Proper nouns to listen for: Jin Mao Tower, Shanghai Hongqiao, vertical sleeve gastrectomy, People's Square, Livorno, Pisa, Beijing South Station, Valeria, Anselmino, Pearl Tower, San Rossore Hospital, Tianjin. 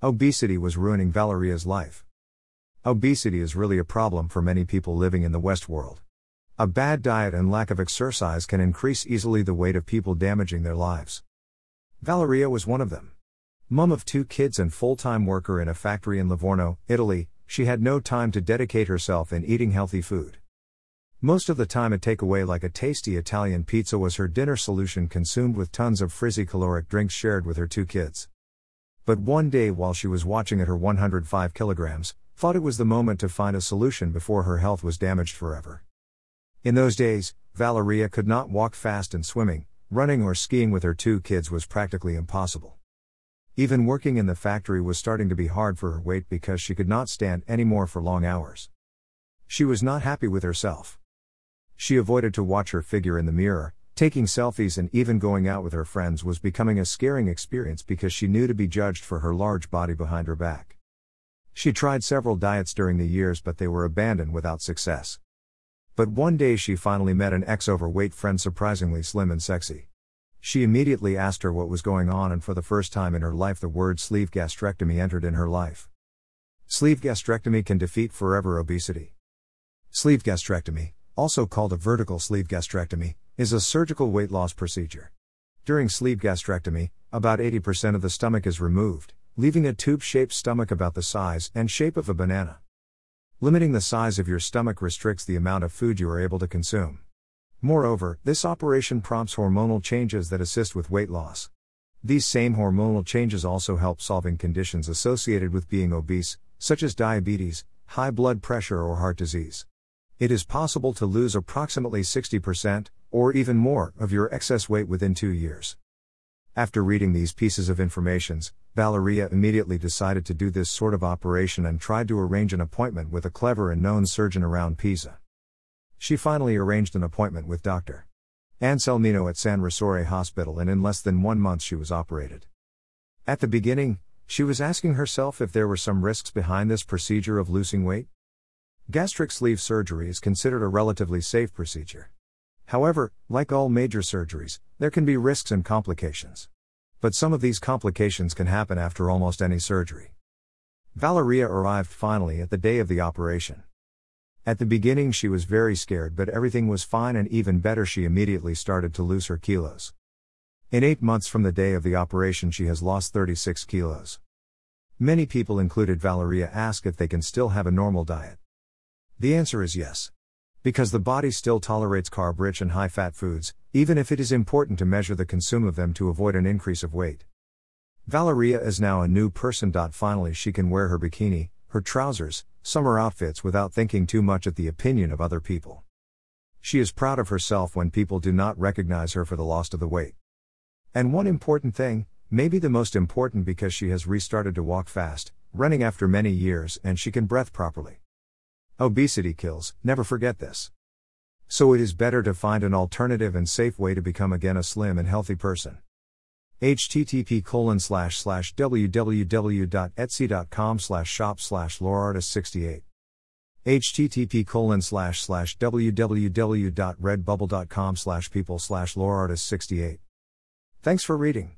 Obesity was ruining Valeria's life. Obesity is really a problem for many people living in the West world. A bad diet and lack of exercise can increase easily the weight of people, damaging their lives. Valeria was one of them. Mom of 2 kids and full-time worker in a factory in Livorno, Italy, she had no time to dedicate herself in eating healthy food. Most of the time a takeaway like a tasty Italian pizza was her dinner solution, consumed with tons of frizzy caloric drinks shared with her 2 kids. But one day, while she was watching at her 105 kilograms, thought it was the moment to find a solution before her health was damaged forever. In those days, Valeria could not walk fast, and swimming, running or skiing with her 2 kids was practically impossible. Even working in the factory was starting to be hard for her weight because she could not stand anymore for long hours. She was not happy with herself. She avoided to watch her figure in the mirror. Taking selfies and even going out with her friends was becoming a scaring experience because she knew to be judged for her large body behind her back. She tried several diets during the years, but they were abandoned without success. But one day she finally met an ex-overweight friend, surprisingly slim and sexy. She immediately asked her what was going on, and for the first time in her life the word sleeve gastrectomy entered in her life. Sleeve gastrectomy can defeat forever obesity. Sleeve gastrectomy, also called a vertical sleeve gastrectomy, is a surgical weight loss procedure. During sleeve gastrectomy, about 80% of the stomach is removed, leaving a tube-shaped stomach about the size and shape of a banana. Limiting the size of your stomach restricts the amount of food you are able to consume. Moreover, this operation prompts hormonal changes that assist with weight loss. These same hormonal changes also help solving conditions associated with being obese, such as diabetes, high blood pressure, or heart disease. It is possible to lose approximately 60%, or even more, of your excess weight within 2 years. After reading these pieces of information, Valeria immediately decided to do this sort of operation and tried to arrange an appointment with a clever and known surgeon around Pisa. She finally arranged an appointment with Dr. Anselmino at San Rossore Hospital, and in less than 1 month she was operated. At the beginning, she was asking herself if there were some risks behind this procedure of losing weight. Gastric sleeve surgery is considered a relatively safe procedure. However, like all major surgeries, there can be risks and complications. But some of these complications can happen after almost any surgery. Valeria arrived finally at the day of the operation. At the beginning she was very scared, but everything was fine, and even better, she immediately started to lose her kilos. In 8 months from the day of the operation she has lost 36 kilos. Many people, included Valeria, ask if they can still have a normal diet. The answer is yes. Because the body still tolerates carb-rich and high-fat foods, even if it is important to measure the consumption of them to avoid an increase of weight. Valeria is now a new person. Finally she can wear her bikini, her trousers, summer outfits without thinking too much at the opinion of other people. She is proud of herself when people do not recognize her for the loss of the weight. And one important thing, maybe the most important, because she has restarted to walk fast, running after many years, and she can breathe properly. Obesity kills, never forget this. So it is better to find an alternative and safe way to become again a slim and healthy person. http://www.etsy.com/shop/lauraartist68 http://www.redbubble.com/people/lauraartist68 Thanks for reading.